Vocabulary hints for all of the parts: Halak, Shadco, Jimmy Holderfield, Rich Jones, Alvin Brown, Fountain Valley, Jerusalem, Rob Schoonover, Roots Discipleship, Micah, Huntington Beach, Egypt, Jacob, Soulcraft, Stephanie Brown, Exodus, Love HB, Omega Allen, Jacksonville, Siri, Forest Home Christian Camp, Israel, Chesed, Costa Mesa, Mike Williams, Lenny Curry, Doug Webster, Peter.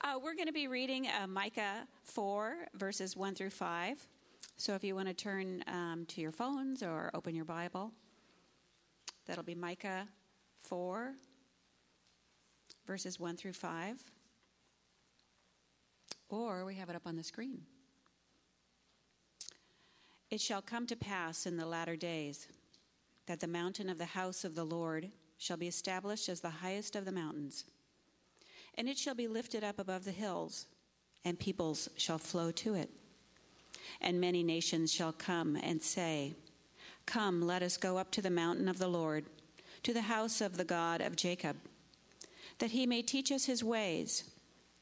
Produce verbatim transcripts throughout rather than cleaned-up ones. Uh, we're going to be reading uh, Micah four, verses one through five. So if you want to turn um, to your phones or open your Bible, that'll be Micah four, verses one through five. Or we have it up on the screen. It shall come to pass in the latter days that the mountain of the house of the Lord shall be established as the highest of the mountains, and it shall be lifted up above the hills, and peoples shall flow to it. And many nations shall come and say, "Come, let us go up to the mountain of the Lord, to the house of the God of Jacob, that he may teach us his ways,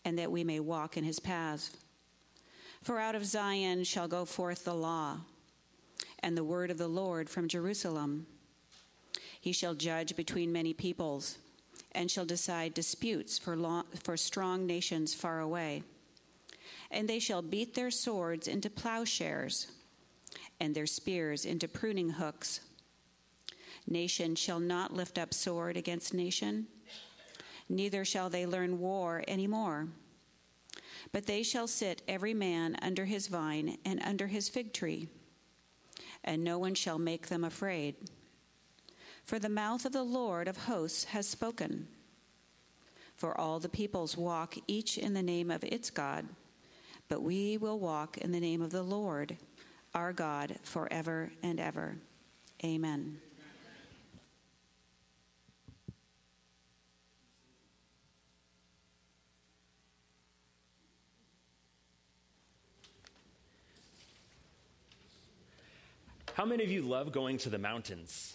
and that we may walk in his paths. For out of Zion shall go forth the law, and the word of the Lord from Jerusalem. He shall judge between many peoples, and shall decide disputes for long, for strong nations far away. And they shall beat their swords into plowshares, and their spears into pruning hooks. Nation shall not lift up sword against nation, neither shall they learn war any more. But they shall sit every man under his vine and under his fig tree, and no one shall make them afraid. For the mouth of the Lord of hosts has spoken. For all the peoples walk each in the name of its God, but we will walk in the name of the Lord, our God, forever and ever. Amen." How many of you love going to the mountains?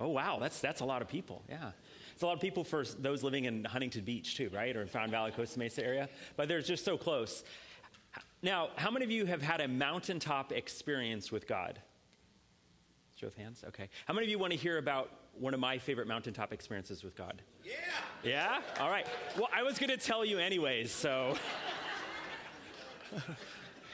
Oh, wow, that's that's a lot of people, yeah. It's a lot of people for those living in Huntington Beach, too, right, or in Fountain Valley, Costa Mesa area, but they're just so close. Now, how many of you have had a mountaintop experience with God? Show of hands, okay. How many of you want to hear about one of my favorite mountaintop experiences with God? Yeah! Yeah? All right. Well, I was going to tell you anyways, so...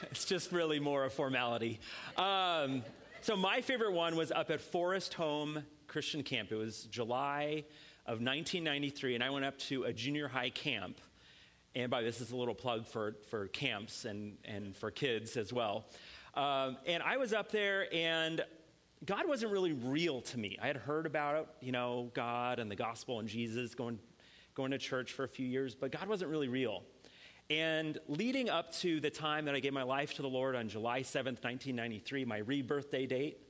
It's just really more a formality. Um, so my favorite one was up at Forest Home Christian Camp. It was July of nineteen ninety-three, and I went up to a junior high camp. And by this is a little plug for, for camps and, and for kids as well. Um, and I was up there, and God wasn't really real to me. I had heard about, you know, God and the gospel and Jesus, going, going to church for a few years, but God wasn't really real. And leading up to the time that I gave my life to the Lord on July seventh, nineteen ninety-three, my re-birthday date,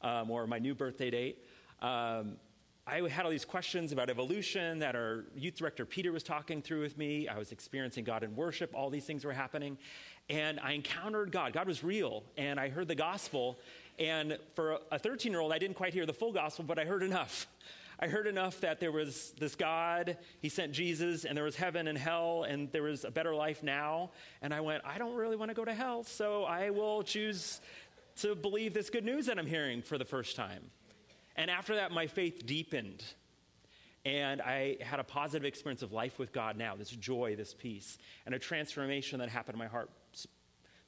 um, or my new birthday date, um, I had all these questions about evolution that our youth director Peter was talking through with me. I was experiencing God in worship. All these things were happening. And I encountered God. God was real. And I heard the gospel. And for a thirteen-year-old, I didn't quite hear the full gospel, but I heard enough. I heard enough that there was this God, he sent Jesus, and there was heaven and hell, and there was a better life now. And I went, I don't really want to go to hell, so I will choose to believe this good news that I'm hearing for the first time. And after that, my faith deepened, and I had a positive experience of life with God now, this joy, this peace, and a transformation that happened in my heart.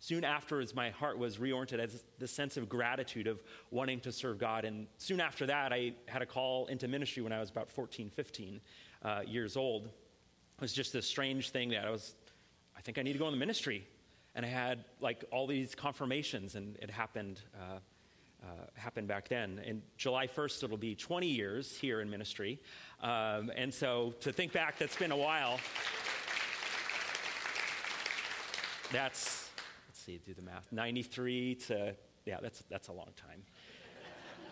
Soon afterwards, my heart was reoriented as the sense of gratitude of wanting to serve God. And soon after that, I had a call into ministry when I was about fourteen, fifteen uh, years old. It was just this strange thing that I was, I think I need to go in the ministry. And I had like all these confirmations, and it happened uh, uh, happened back then. And July first, it'll be twenty years here in ministry. Um, and so to think back, that's been a while. That's... See, do the math. ninety-three to, yeah, that's that's a long time.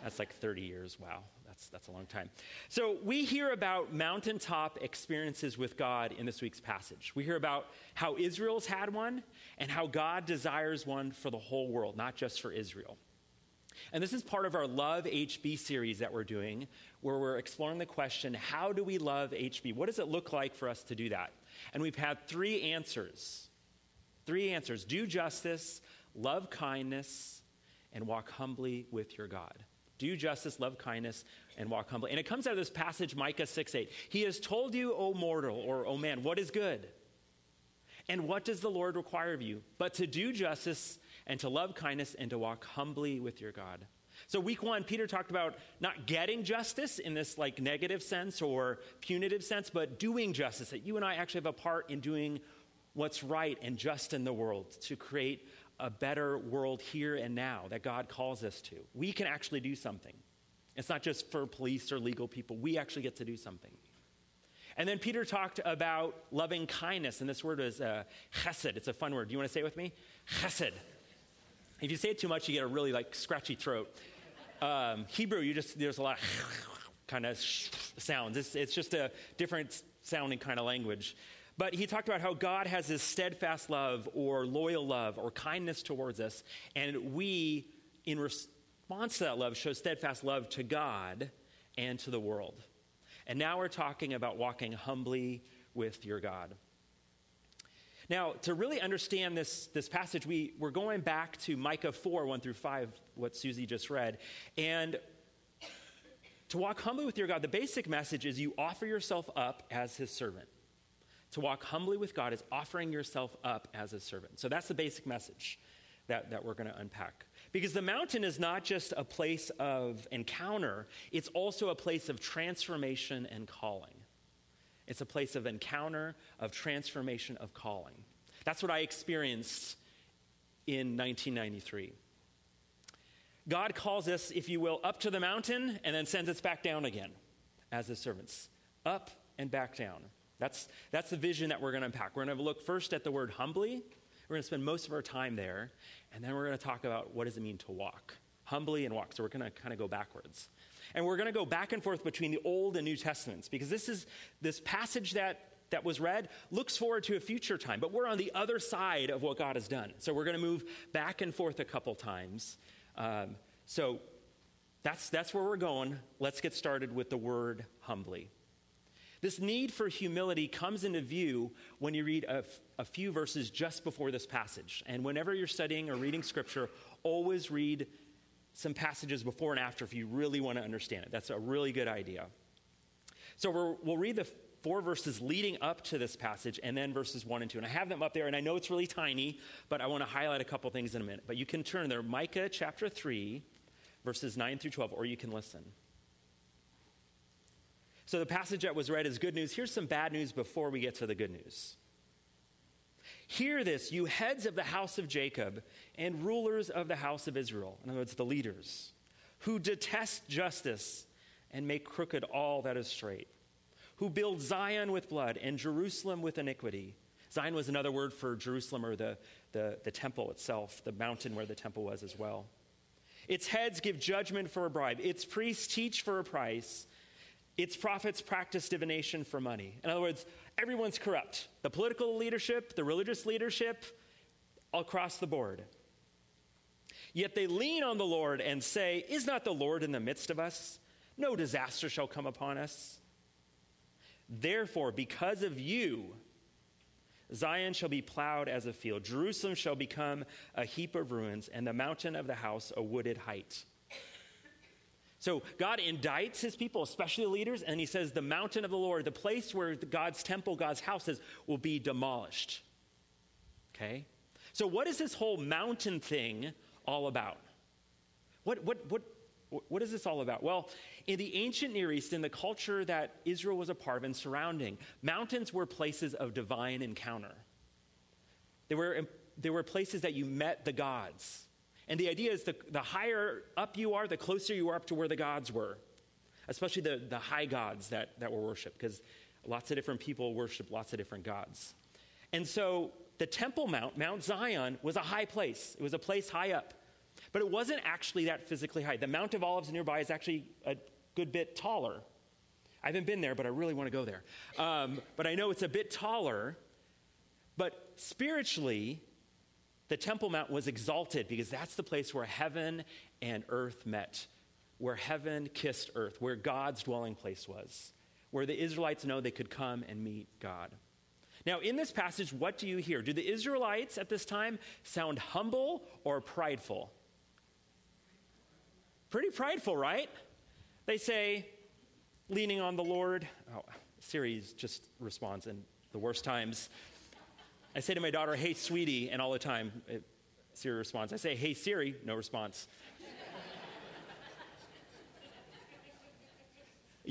That's like thirty years. Wow, that's that's a long time. So we hear about mountaintop experiences with God in this week's passage. We hear about how Israel's had one and how God desires one for the whole world, not just for Israel. And this is part of our Love H B series that we're doing, where we're exploring the question, how do we love H B? What does it look like for us to do that? And we've had three answers. Three answers: do justice, love kindness, and walk humbly with your God. Do justice, love kindness, and walk humbly. And it comes out of this passage, Micah six eight. He has told you, O mortal, or O man, what is good? And what does the Lord require of you? But to do justice and to love kindness and to walk humbly with your God. So week one, Peter talked about not getting justice in this like negative sense or punitive sense, but doing justice, that you and I actually have a part in doing what's right and just in the world to create a better world here and now that God calls us to. We can actually do something. It's not just for police or legal people. We actually get to do something. And then Peter talked about loving kindness, and this word is uh, chesed. It's a fun word. Do you want to say it with me? Chesed. If you say it too much, you get a really like scratchy throat. Um, Hebrew, you just, there's a lot of kind of sounds. It's, it's just a different sounding kind of language. But he talked about how God has this steadfast love or loyal love or kindness towards us. And we, in response to that love, show steadfast love to God and to the world. And now we're talking about walking humbly with your God. Now, to really understand this, this passage, we, we're going back to Micah four, one through five, what Susie just read. And to walk humbly with your God, the basic message is you offer yourself up as his servant. To walk humbly with God is offering yourself up as a servant. So that's the basic message that, that we're going to unpack. Because the mountain is not just a place of encounter, it's also a place of transformation and calling. It's a place of encounter, of transformation, of calling. That's what I experienced in nineteen ninety-three. God calls us, if you will, up to the mountain and then sends us back down again as his servants. Up and back down. That's, that's the vision that we're going to unpack. We're going to look first at the word humbly. We're going to spend most of our time there. And then we're going to talk about what does it mean to walk. Humbly and walk. So we're going to kind of go backwards. And we're going to go back and forth between the Old and New Testaments, because this is this passage that, that was read looks forward to a future time, but we're on the other side of what God has done. So we're going to move back and forth a couple times. Um, so that's, that's where we're going. Let's get started with the word humbly. This need for humility comes into view when you read a, f- a few verses just before this passage. And whenever you're studying or reading scripture, always read some passages before and after if you really want to understand it. That's a really good idea. So we're, we'll read the four verses leading up to this passage and then verses one and two. And I have them up there, and I know it's really tiny, but I want to highlight a couple things in a minute. But you can turn there, Micah chapter three, verses nine through twelve, or you can listen. So the passage that was read is good news. Here's some bad news before we get to the good news. Hear this, you heads of the house of Jacob and rulers of the house of Israel. In other words, the leaders who detest justice and make crooked all that is straight, who build Zion with blood and Jerusalem with iniquity. Zion was another word for Jerusalem, or the, the, the temple itself, the mountain where the temple was as well. Its heads give judgment for a bribe. Its priests teach for a price. Its prophets practice divination for money. In other words, everyone's corrupt. The political leadership, the religious leadership, across the board. Yet they lean on the Lord and say, is not the Lord in the midst of us? No disaster shall come upon us. Therefore, because of you, Zion shall be plowed as a field. Jerusalem shall become a heap of ruins, and the mountain of the house a wooded height. So God indicts his people, especially the leaders, and he says the mountain of the Lord, the place where God's temple, God's house is, will be demolished. Okay? So what is this whole mountain thing all about? What, what, what, what is this all about? Well, in the ancient Near East, in the culture that Israel was a part of and surrounding, mountains were places of divine encounter. They were, they were places that you met the gods. And the idea is the, the higher up you are, the closer you are up to where the gods were, especially the, the high gods that, that were worshipped, because lots of different people worship lots of different gods. And so the Temple Mount, Mount Zion, was a high place. It was a place high up, but it wasn't actually that physically high. The Mount of Olives nearby is actually a good bit taller. I haven't been there, but I really want to go there. Um, but I know it's a bit taller, but spiritually, the Temple Mount was exalted because that's the place where heaven and earth met, where heaven kissed earth, where God's dwelling place was, where the Israelites know they could come and meet God. Now, in this passage, what do you hear? Do the Israelites at this time sound humble or prideful? Pretty prideful, right? They say, leaning on the Lord. Oh, Siri just responds in the worst times. I say to my daughter, hey, sweetie, and all the time, it, Siri responds. I say, hey, Siri, no response.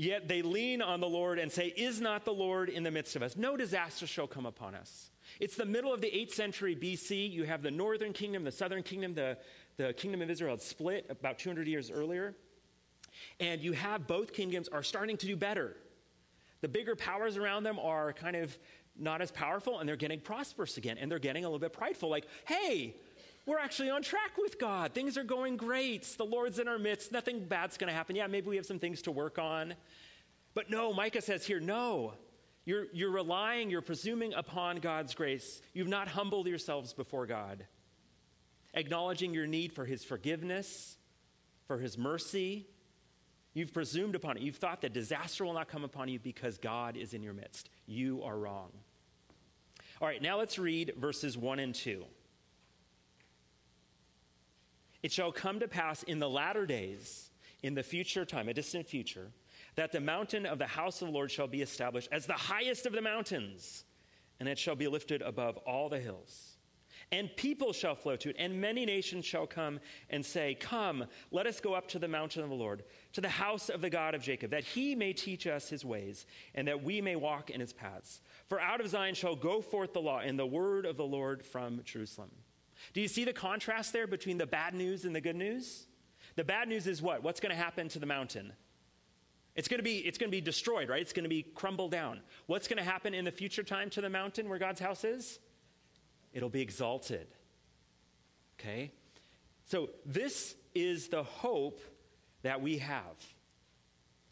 Yet they lean on the Lord and say, is not the Lord in the midst of us? No disaster shall come upon us. It's the middle of the eighth century B C. You have the northern kingdom, the southern kingdom, the, the kingdom of Israel had split about two hundred years earlier. And you have both kingdoms are starting to do better. The bigger powers around them are kind of not as powerful, and they're getting prosperous again, and they're getting a little bit prideful, like, hey, we're actually on track with God. Things are going great. The Lord's in our midst. Nothing bad's going to happen. Yeah, maybe we have some things to work on. But no, Micah says here, no, you're, you're relying, you're presuming upon God's grace. You've not humbled yourselves before God, acknowledging your need for his forgiveness, for his mercy. You've presumed upon it. You've thought that disaster will not come upon you because God is in your midst. You are wrong. All right, now let's read verses one and two. It shall come to pass in the latter days, in the future time, a distant future, that the mountain of the house of the Lord shall be established as the highest of the mountains, and it shall be lifted above all the hills. And people shall flow to it, and many nations shall come and say, come, let us go up to the mountain of the Lord, to the house of the God of Jacob, that he may teach us his ways, and that we may walk in his paths. For out of Zion shall go forth the law and the word of the Lord from Jerusalem. Do you see the contrast there between the bad news and the good news? The bad news is what? What's going to happen to the mountain? It's going to be, it's going to be destroyed, right? It's going to be crumbled down. What's going to happen in the future time to the mountain where God's house is? It'll be exalted. Okay? So this is the hope that we have.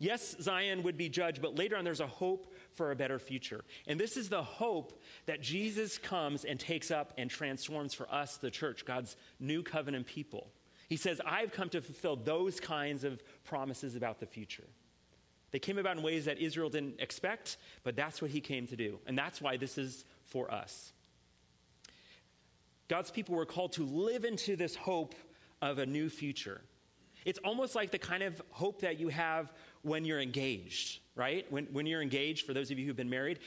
Yes, Zion would be judged, but later on there's a hope for a better future. And this is the hope that Jesus comes and takes up and transforms for us, the church, God's new covenant people. He says, I've come to fulfill those kinds of promises about the future. They came about in ways that Israel didn't expect, but that's what he came to do. And that's why this is for us. God's people were called to live into this hope of a new future. It's almost like the kind of hope that you have when you're engaged, right? When when you're engaged, for those of you who've been married,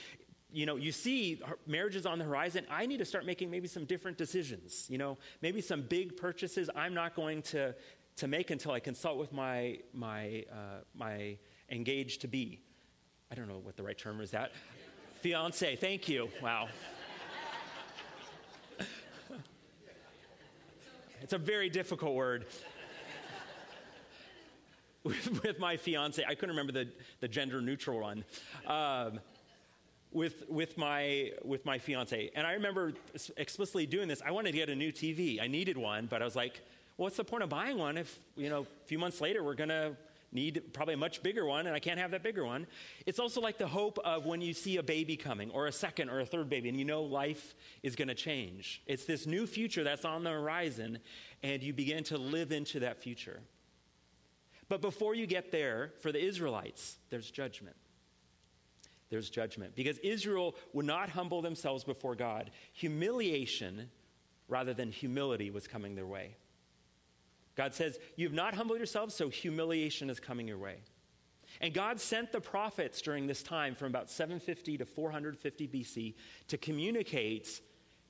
you know, you see marriages on the horizon. I need to start making maybe some different decisions, you know, maybe some big purchases I'm not going to, to make until I consult with my my uh, my engaged to be. I don't know what the right term is that. Fiance, thank you. Wow. It's a very difficult word. With, with my fiance, I couldn't remember the, the gender neutral one. Um, with with my with my fiance, and I remember explicitly doing this. I wanted to get a new T V. I needed one, but I was like, well, "What's the point of buying one if you know a few months later we're gonna need probably a much bigger one, and I can't have that bigger one?" It's also like the hope of when you see a baby coming, or a second, or a third baby, and you know life is gonna change. It's this new future that's on the horizon, and you begin to live into that future. But before you get there, for the Israelites, there's judgment. There's judgment. Because Israel would not humble themselves before God. Humiliation rather than humility was coming their way. God says, you've not humbled yourselves, so humiliation is coming your way. And God sent the prophets during this time from about seven fifty to four fifty B C to communicate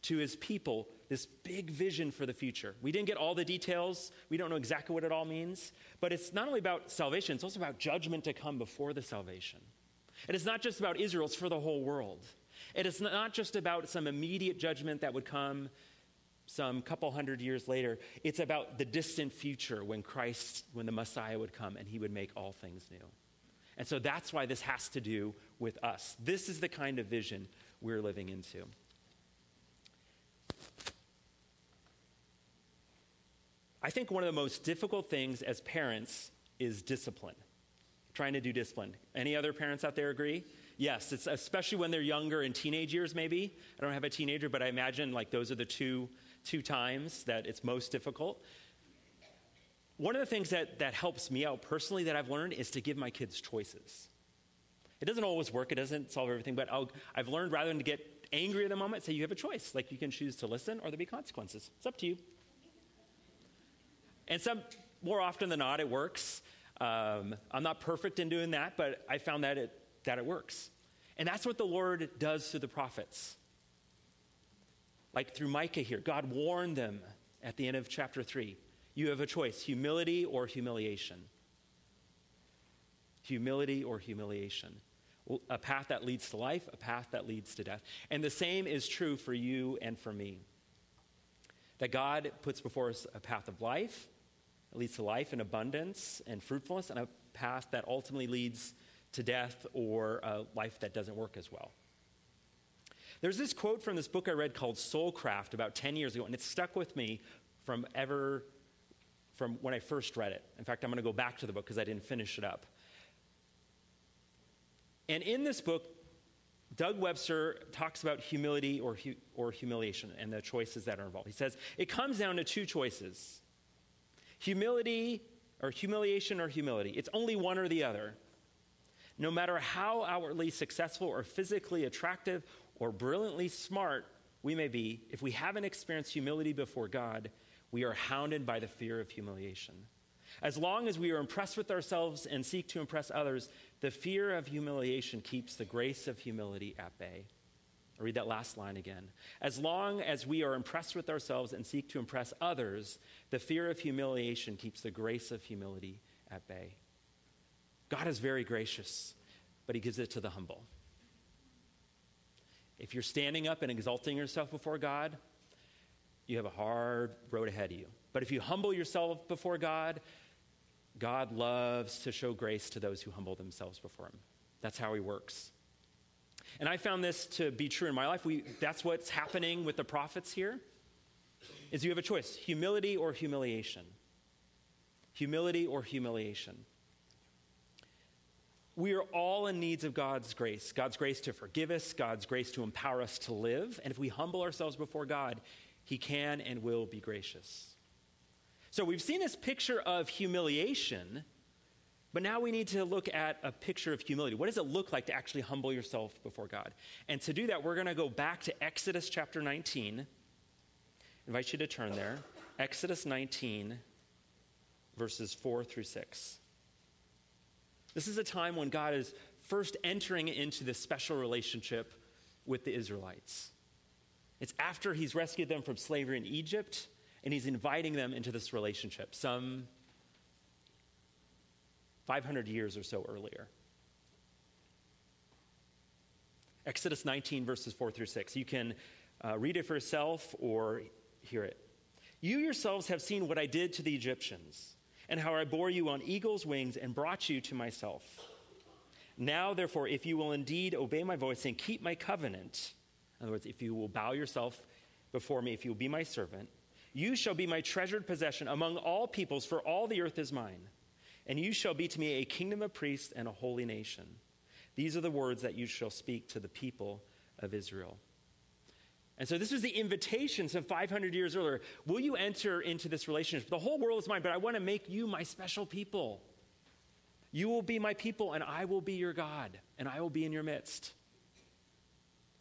to his people this big vision for the future. We didn't get all the details. We don't know exactly what it all means. But it's not only about salvation, it's also about judgment to come before the salvation. And it's not just about Israel, it's for the whole world. And it's not just about some immediate judgment that would come some couple hundred years later. It's about the distant future when Christ, when the Messiah would come and he would make all things new. And so that's why this has to do with us. This is the kind of vision we're living into. I think one of the most difficult things as parents is discipline, trying to do discipline. Any other parents out there agree? Yes, it's especially when they're younger, in teenage years maybe. I don't have a teenager, but I imagine like those are the two two times that it's most difficult. One of the things that, that helps me out personally that I've learned is to give my kids choices. It doesn't always work. It doesn't solve everything, but I'll, I've learned rather than to get angry at the moment, say you have a choice. Like you can choose to listen or there'll be consequences. It's up to you. And some, more often than not, it works. Um, I'm not perfect in doing that, but I found that it, that it works. And that's what the Lord does through the prophets. Like through Micah here, God warned them at the end of chapter three. You have a choice, humility or humiliation. humility or humiliation. A path that leads to life, a path that leads to death. And the same is true for you and for me. That God puts before us a path of life that leads to life and abundance and fruitfulness, and a path that ultimately leads to death or a life that doesn't work as well. There's this quote from this book I read called Soulcraft about ten years ago, and it stuck with me from ever, from when I first read it. In fact, I'm going to go back to the book because I didn't finish it up. And in this book, Doug Webster talks about humility or hu- or humiliation and the choices that are involved. He says, it comes down to two choices. Humility or humiliation or humility. It's only one or the other. No matter how outwardly successful or physically attractive or brilliantly smart we may be, if we haven't experienced humility before God, we are hounded by the fear of humiliation. As long as we are impressed with ourselves and seek to impress others, the fear of humiliation keeps the grace of humility at bay. I'll read that last line again. As long as we are impressed with ourselves and seek to impress others, the fear of humiliation keeps the grace of humility at bay. God is very gracious, but he gives it to the humble. If you're standing up and exalting yourself before God, you have a hard road ahead of you. But if you humble yourself before God, God loves to show grace to those who humble themselves before him. That's how he works. And I found this to be true in my life. We, that's what's happening with the prophets here, is you have a choice, humility or humiliation. Humility or humiliation. We are all in need of God's grace, God's grace to forgive us, God's grace to empower us to live. And if we humble ourselves before God, he can and will be gracious. So we've seen this picture of humiliation, but now we need to look at a picture of humility. What does it look like to actually humble yourself before God? And to do that, we're going to go back to Exodus chapter nineteen. I invite you to turn there. Exodus nineteen, verses four through six. This is a time when God is first entering into this special relationship with the Israelites. It's after he's rescued them from slavery in Egypt, and he's inviting them into this relationship some five hundred years or so earlier. Exodus nineteen, verses four through six. You can uh, read it for yourself or hear it. You yourselves have seen what I did to the Egyptians and how I bore you on eagle's wings and brought you to myself. Now, therefore, if you will indeed obey my voice and keep my covenant, in other words, if you will bow yourself before me, if you will be my servant, you shall be my treasured possession among all peoples, for all the earth is mine. And you shall be to me a kingdom of priests and a holy nation. These are the words that you shall speak to the people of Israel. And so this was the invitation some five hundred years earlier. Will you enter into this relationship? The whole world is mine, but I want to make you my special people. You will be my people, and I will be your God, and I will be in your midst.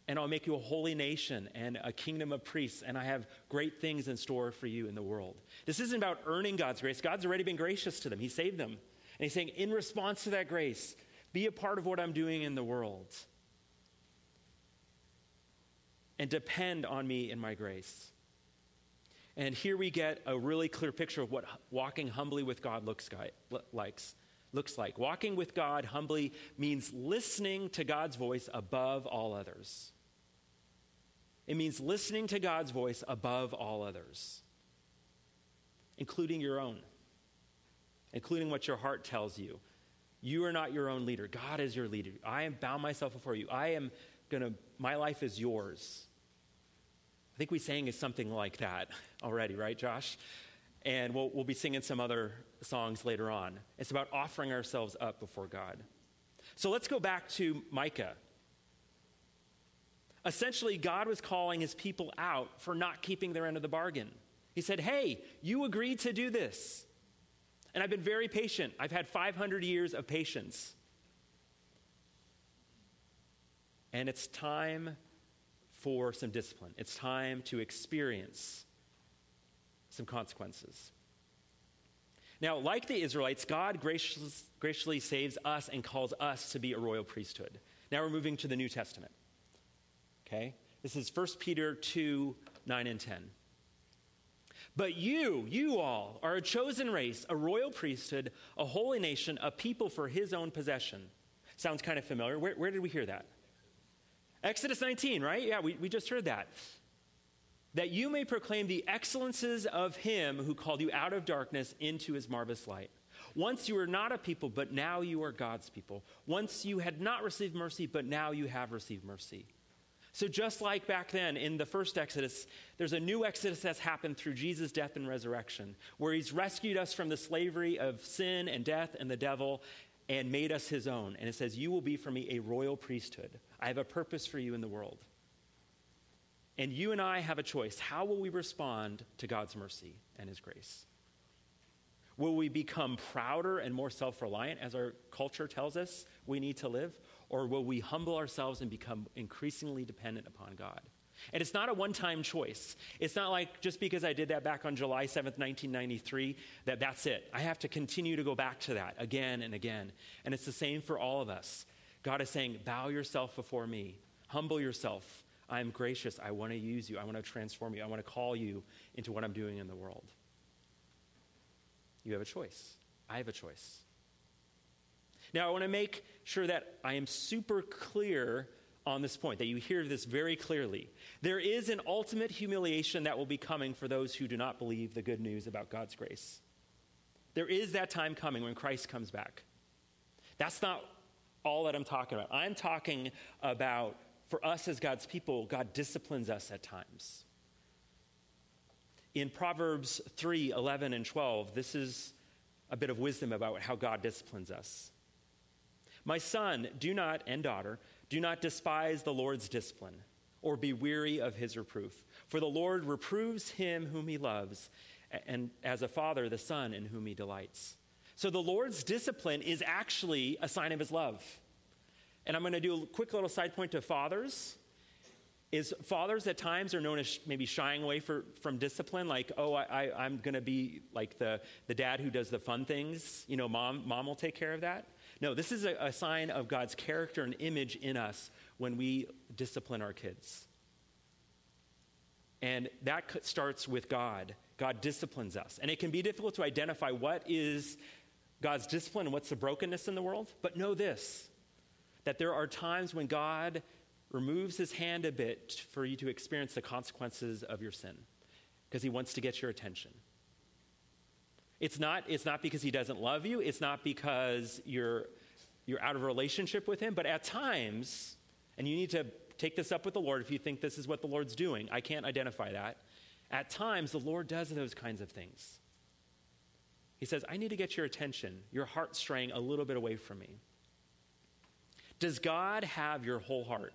And I'll make you a holy nation and a kingdom of priests, and I have great things in store for you in the world. This isn't about earning God's grace. God's already been gracious to them. He saved them. And he's saying, in response to that grace, be a part of what I'm doing in the world. And depend on me and my grace. And here we get a really clear picture of what walking humbly with God looks like. looks like. Walking with God humbly means listening to God's voice above all others. It means listening to God's voice above all others, including your own, including what your heart tells you. You are not your own leader. God is your leader. I am bound myself before you. I am going to, my life is yours. I think we sang is something like that already, right, Josh? And we'll, we'll be singing some other songs later on. It's about offering ourselves up before God. So let's go back to Micah. Essentially, God was calling his people out for not keeping their end of the bargain. He said, hey, you agreed to do this. And I've been very patient. I've had five hundred years of patience. And it's time for some discipline. It's time to experience some consequences. Now, like the Israelites, God gracious, graciously saves us and calls us to be a royal priesthood. Now we're moving to the New Testament. Okay? This is First Peter two, nine and ten. But you, you all, are a chosen race, a royal priesthood, a holy nation, a people for his own possession. Sounds kind of familiar. Where, where did we hear that? Exodus nineteen, right? Yeah, we, we just heard that. That you may proclaim the excellences of him who called you out of darkness into his marvelous light. Once you were not a people, but now you are God's people. Once you had not received mercy, but now you have received mercy. So just like back then in the first Exodus, there's a new Exodus that's happened through Jesus' death and resurrection, where he's rescued us from the slavery of sin and death and the devil and made us his own. And it says, you will be for me a royal priesthood. I have a purpose for you in the world. And you and I have a choice. How will we respond to God's mercy and his grace? Will we become prouder and more self-reliant as our culture tells us we need to live? Or will we humble ourselves and become increasingly dependent upon God? And it's not a one-time choice. It's not like just because I did that back on July seventh, nineteen ninety-three, that that's it. I have to continue to go back to that again and again. And it's the same for all of us. God is saying, bow yourself before me. Humble yourself. I am gracious. I want to use you. I want to transform you. I want to call you into what I'm doing in the world. You have a choice. I have a choice. Now, I want to make sure that I am super clear on this point, that you hear this very clearly. There is an ultimate humiliation that will be coming for those who do not believe the good news about God's grace. There is that time coming when Christ comes back. That's not all that I'm talking about. I'm talking about, for us as God's people, God disciplines us at times. In Proverbs three, eleven, and twelve, this is a bit of wisdom about how God disciplines us. My son, do not, and daughter, do not despise the Lord's discipline or be weary of his reproof. For the Lord reproves him whom he loves, and as a father, the son in whom he delights. So the Lord's discipline is actually a sign of his love. And I'm going to do a quick little side point to fathers. Is fathers at times are known as sh- maybe shying away for, from discipline. Like, oh, I, I, I'm going to be like the, the dad who does the fun things. You know, mom, mom will take care of that. No, this is a, a sign of God's character and image in us when we discipline our kids. And that c- starts with God. God disciplines us. And it can be difficult to identify what is God's discipline and what's the brokenness in the world. But know this, that there are times when God removes his hand a bit for you to experience the consequences of your sin because he wants to get your attention. It's not, it's not because he doesn't love you. It's not because you're, you're out of a relationship with him. But at times, and you need to take this up with the Lord if you think this is what the Lord's doing. I can't identify that. At times, the Lord does those kinds of things. He says, I need to get your attention, your heart straying a little bit away from me. Does God have your whole heart?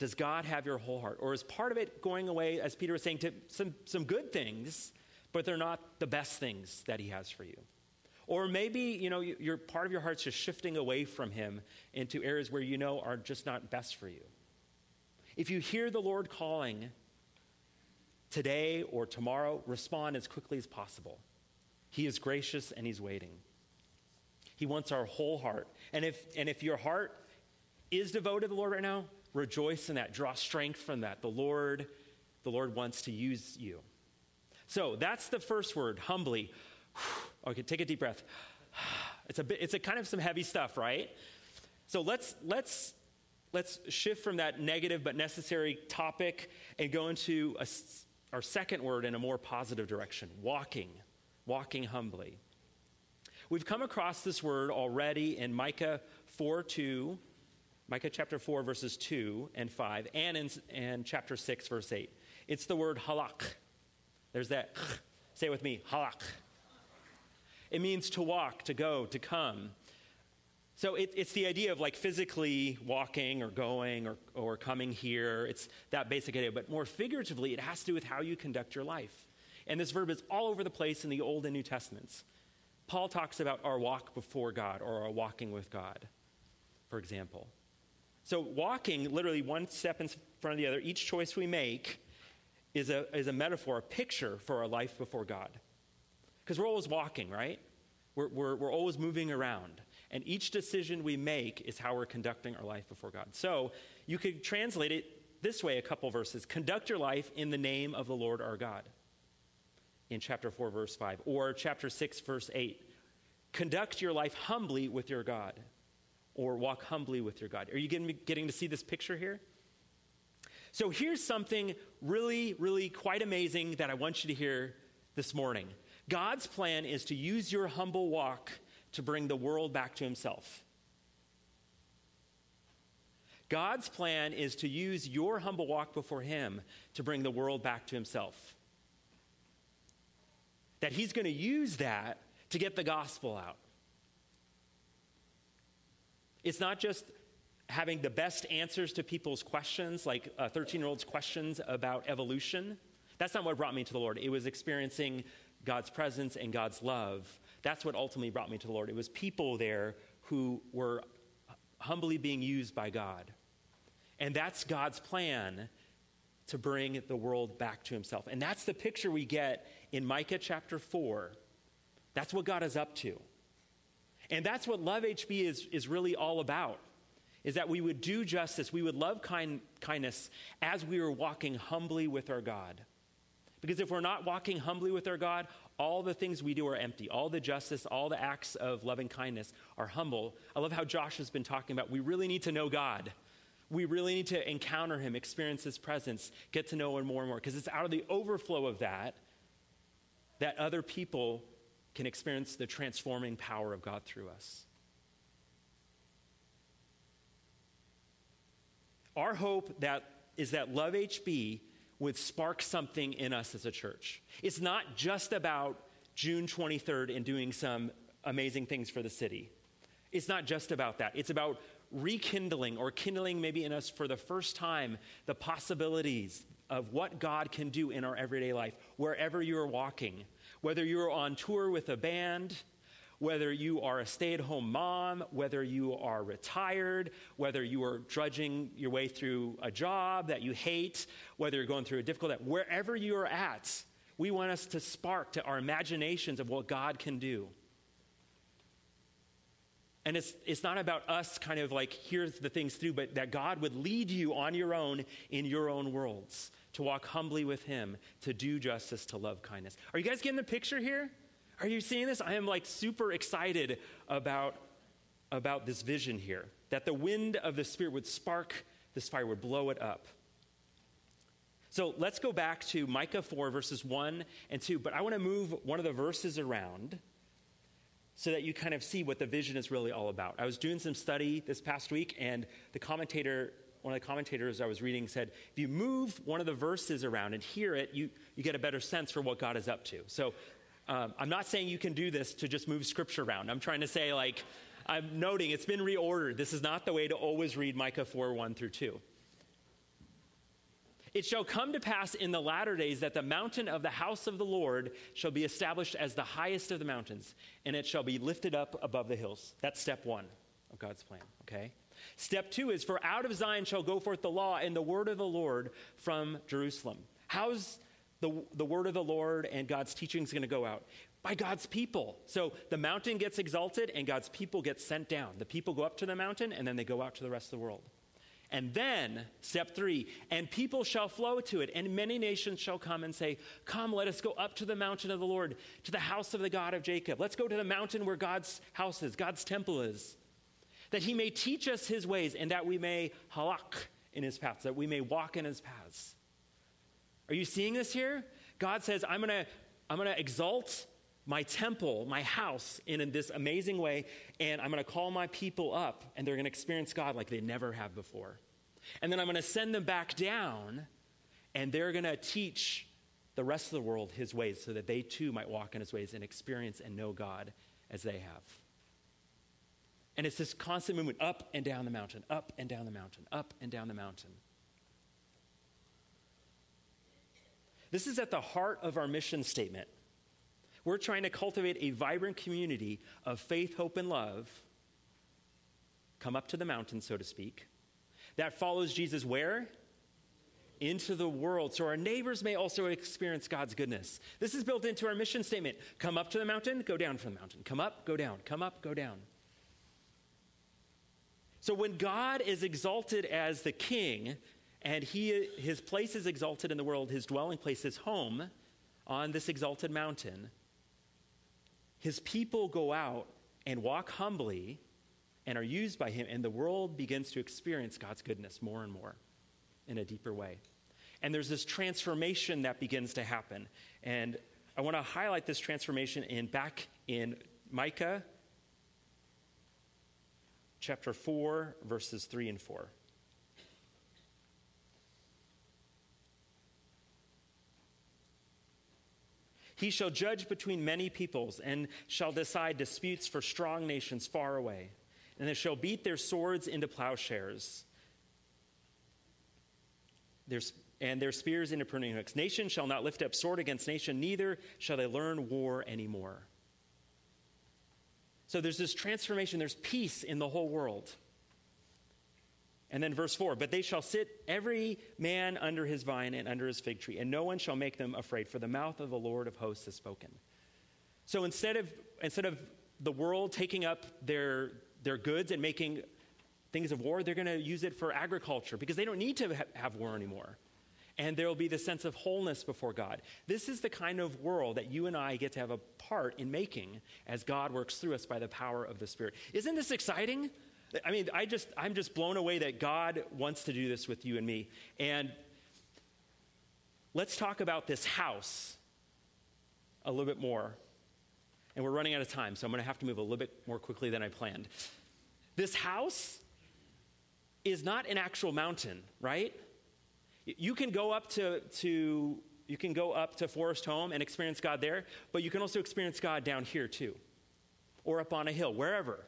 Does God have your whole heart? Or is part of it going away, as Peter was saying, to some, some good things, but they're not the best things that he has for you? Or maybe, you know, your part of your heart's just shifting away from him into areas where you know are just not best for you. If you hear the Lord calling today or tomorrow, respond as quickly as possible. He is gracious and he's waiting. He wants our whole heart. And if, and if your heart is devoted to the Lord right now, rejoice in that. Draw strength from that. The Lord, the Lord wants to use you. So that's the first word, humbly. Okay, take a deep breath. It's a bit, it's a kind of some heavy stuff, right? So let's let's let's shift from that negative but necessary topic and go into a, our second word in a more positive direction: walking, walking humbly. We've come across this word already in Micah four two. Micah chapter four, verses two and five, and in, and chapter six, verse eight. It's the word halak. There's that. Say it with me, halak. It means to walk, to go, to come. So it, it's the idea of like physically walking or going or, or coming here. It's that basic idea. But more figuratively, it has to do with how you conduct your life. And this verb is all over the place in the Old and New Testaments. Paul talks about our walk before God or our walking with God, for example. So walking, literally one step in front of the other, each choice we make is a is a metaphor, a picture for our life before God. Because we're always walking, right? We're, we're, we're always moving around. And each decision we make is how we're conducting our life before God. So you could translate it this way a couple verses. Conduct your life in the name of the Lord our God in chapter four, verse five, or chapter six, verse eight. Conduct your life humbly with your God, or walk humbly with your God. Are you getting, getting to see this picture here? So here's something really, really quite amazing that I want you to hear this morning. God's plan is to use your humble walk to bring the world back to himself. God's plan is to use your humble walk before him to bring the world back to himself. That he's going to use that to get the gospel out. It's not just having the best answers to people's questions, like uh, thirteen-year-olds' questions about evolution. That's not what brought me to the Lord. It was experiencing God's presence and God's love. That's what ultimately brought me to the Lord. It was people there who were humbly being used by God. And that's God's plan to bring the world back to himself. And that's the picture we get in Micah chapter four. That's what God is up to. And that's what Love H B is, is really all about. Is that we would do justice, we would love kind, kindness as we are walking humbly with our God. Because if we're not walking humbly with our God, all the things we do are empty. All the justice, all the acts of loving kindness are humble. I love how Josh has been talking about we really need to know God. We really need to encounter him, experience his presence, get to know him more and more. Because it's out of the overflow of that, that other people can experience the transforming power of God through us. Our hope that is that Love H B would spark something in us as a church. It's not just about June twenty-third and doing some amazing things for the city. It's not just about that. It's about rekindling or kindling maybe in us for the first time the possibilities of what God can do in our everyday life, wherever you are walking, whether you're on tour with a band, whether you are a stay-at-home mom, whether you are retired, whether you are drudging your way through a job that you hate, whether you're going through a difficult time, wherever you are at, we want us to spark to our imaginations of what God can do. And it's it's not about us kind of like, here's the things through, but that God would lead you on your own in your own worlds, to walk humbly with him, to do justice, to love kindness. Are you guys getting the picture here? Are you seeing this? I am like super excited about, about this vision here, that the wind of the Spirit would spark this fire, would blow it up. So let's go back to Micah four, verses one and two, but I want to move one of the verses around so that you kind of see what the vision is really all about. I was doing some study this past week, and the commentator, one of the commentators I was reading said, if you move one of the verses around and hear it, you, you get a better sense for what God is up to. So Um, I'm not saying you can do this to just move scripture around. I'm trying to say, like, I'm noting it's been reordered. This is not the way to always read Micah four, one through two. It shall come to pass in the latter days that the mountain of the house of the Lord shall be established as the highest of the mountains, and it shall be lifted up above the hills. That's step one of God's plan, okay? Step two is, for out of Zion shall go forth the law and the word of the Lord from Jerusalem. How's The, the word of the Lord and God's teaching is going to go out? By God's people. So the mountain gets exalted and God's people get sent down. The people go up to the mountain and then they go out to the rest of the world. And then step three, and people shall flow to it, and many nations shall come and say, come, let us go up to the mountain of the Lord, to the house of the God of Jacob. Let's go to the mountain where God's house is, God's temple is, that he may teach us his ways and that we may halak in his paths, that we may walk in his paths. Are you seeing this here? God says, I'm going to I'm going to exalt my temple, my house in, in this amazing way, and I'm going to call my people up, and they're going to experience God like they never have before. And then I'm going to send them back down, and they're going to teach the rest of the world his ways so that they too might walk in his ways and experience and know God as they have. And it's this constant movement up and down the mountain, up and down the mountain, up and down the mountain. This is at the heart of our mission statement. We're trying to cultivate a vibrant community of faith, hope, and love, come up to the mountain, so to speak, that follows Jesus where? Into the world, so our neighbors may also experience God's goodness. This is built into our mission statement. Come up to the mountain, go down from the mountain. Come up, go down. Come up, go down. So when God is exalted as the king And he, his place is exalted in the world. His dwelling place, his home on this exalted mountain. His people go out and walk humbly and are used by him. And the world begins to experience God's goodness more and more in a deeper way. And there's this transformation that begins to happen. And I want to highlight this transformation in back in Micah chapter four, verses three and four. He shall judge between many peoples and shall decide disputes for strong nations far away. And they shall beat their swords into plowshares, their, and their spears into pruning hooks. Nation shall not lift up sword against nation, neither shall they learn war anymore. So there's this transformation. There's peace in the whole world. And then verse four, but they shall sit every man under his vine and under his fig tree, and no one shall make them afraid, for the mouth of the Lord of hosts has spoken. So instead of instead of the world taking up their their goods and making things of war, they're going to use it for agriculture because they don't need to ha- have war anymore. And there will be the sense of wholeness before God. This is the kind of world that you and I get to have a part in making as God works through us by the power of the Spirit. Isn't this exciting? I mean, I just, I'm just blown away that God wants to do this with you and me. And let's talk about this house a little bit more. And we're running out of time, so I'm going to have to move a little bit more quickly than I planned. This house is not an actual mountain, right? You can go up to, to you can go up to Forest Home and experience God there, but you can also experience God down here too, or up on a hill, wherever.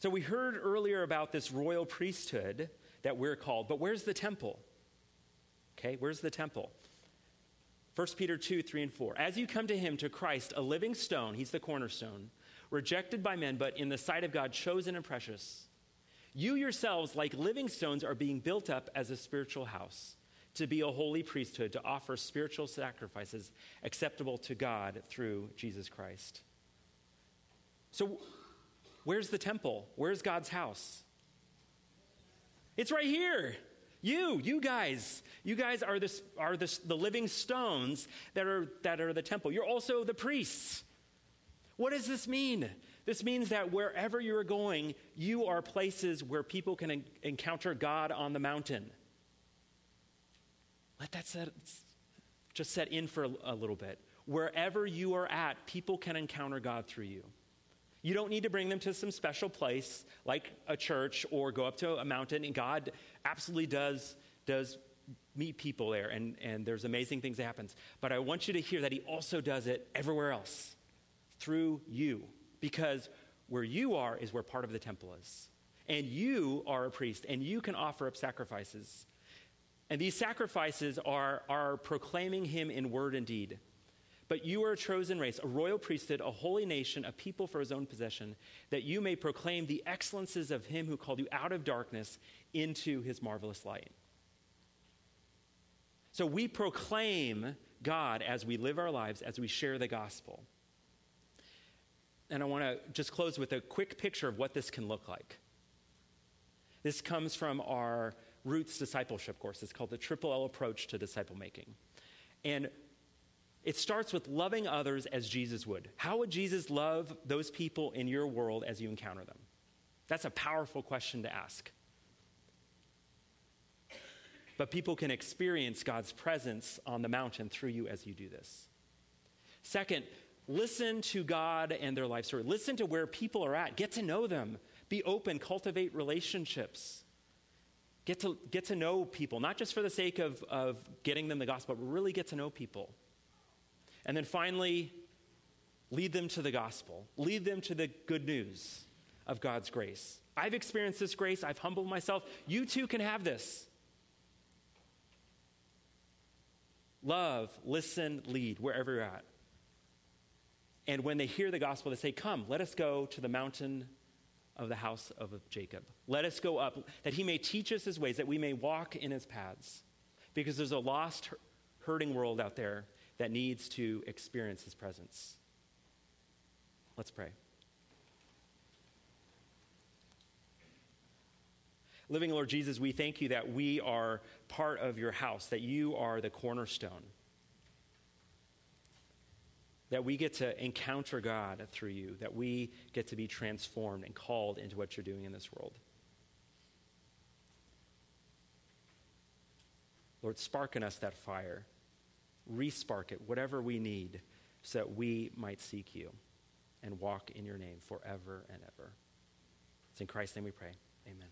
So we heard earlier about this royal priesthood that we're called, but where's the temple? Okay, where's the temple? First Peter two, three and four. As you come to him, to Christ, a living stone, he's the cornerstone, rejected by men, but in the sight of God, chosen and precious. You yourselves, like living stones, are being built up as a spiritual house, to be a holy priesthood, to offer spiritual sacrifices acceptable to God through Jesus Christ. So where's the temple? Where's God's house? It's right here. You, you guys, you guys are the are the, the living stones that are that are the temple. You're also the priests. What does this mean? This means that wherever you are going, you are places where people can en- encounter God on the mountain. Let that set, just set in for a, a little bit. Wherever you are at, people can encounter God through you. You don't need to bring them to some special place like a church or go up to a mountain, and God absolutely does, does meet people there, and, and there's amazing things that happens. But I want you to hear that he also does it everywhere else through you, because where you are is where part of the temple is. And you are a priest, and you can offer up sacrifices. And these sacrifices are, are proclaiming him in word and deed. But you are a chosen race, a royal priesthood, a holy nation, a people for his own possession, that you may proclaim the excellences of him who called you out of darkness into his marvelous light. So we proclaim God as we live our lives, as we share the gospel. And I want to just close with a quick picture of what this can look like. This comes from our Roots Discipleship course. It's called the Triple L Approach to Disciple Making. And it starts with loving others as Jesus would. How would Jesus love those people in your world as you encounter them? That's a powerful question to ask. But people can experience God's presence on the mountain through you as you do this. Second, listen to God and their life story. Listen to where people are at. Get to know them. Be open. Cultivate relationships. Get to, get to know people, not just for the sake of, of getting them the gospel, but really get to know people. And then finally, lead them to the gospel. Lead them to the good news of God's grace. I've experienced this grace. I've humbled myself. You too can have this. Love, listen, lead, wherever you're at. And when they hear the gospel, they say, come, let us go to the mountain of the house of Jacob. Let us go up, that he may teach us his ways, that we may walk in his paths. Because there's a lost, hurting world out there that needs to experience his presence. Let's pray. Living Lord Jesus, we thank you that we are part of your house, that you are the cornerstone, that we get to encounter God through you, that we get to be transformed and called into what you're doing in this world. Lord, spark in us that fire. Respark it, whatever we need, so that we might seek you and walk in your name forever and ever. It's in Christ's name we pray. Amen.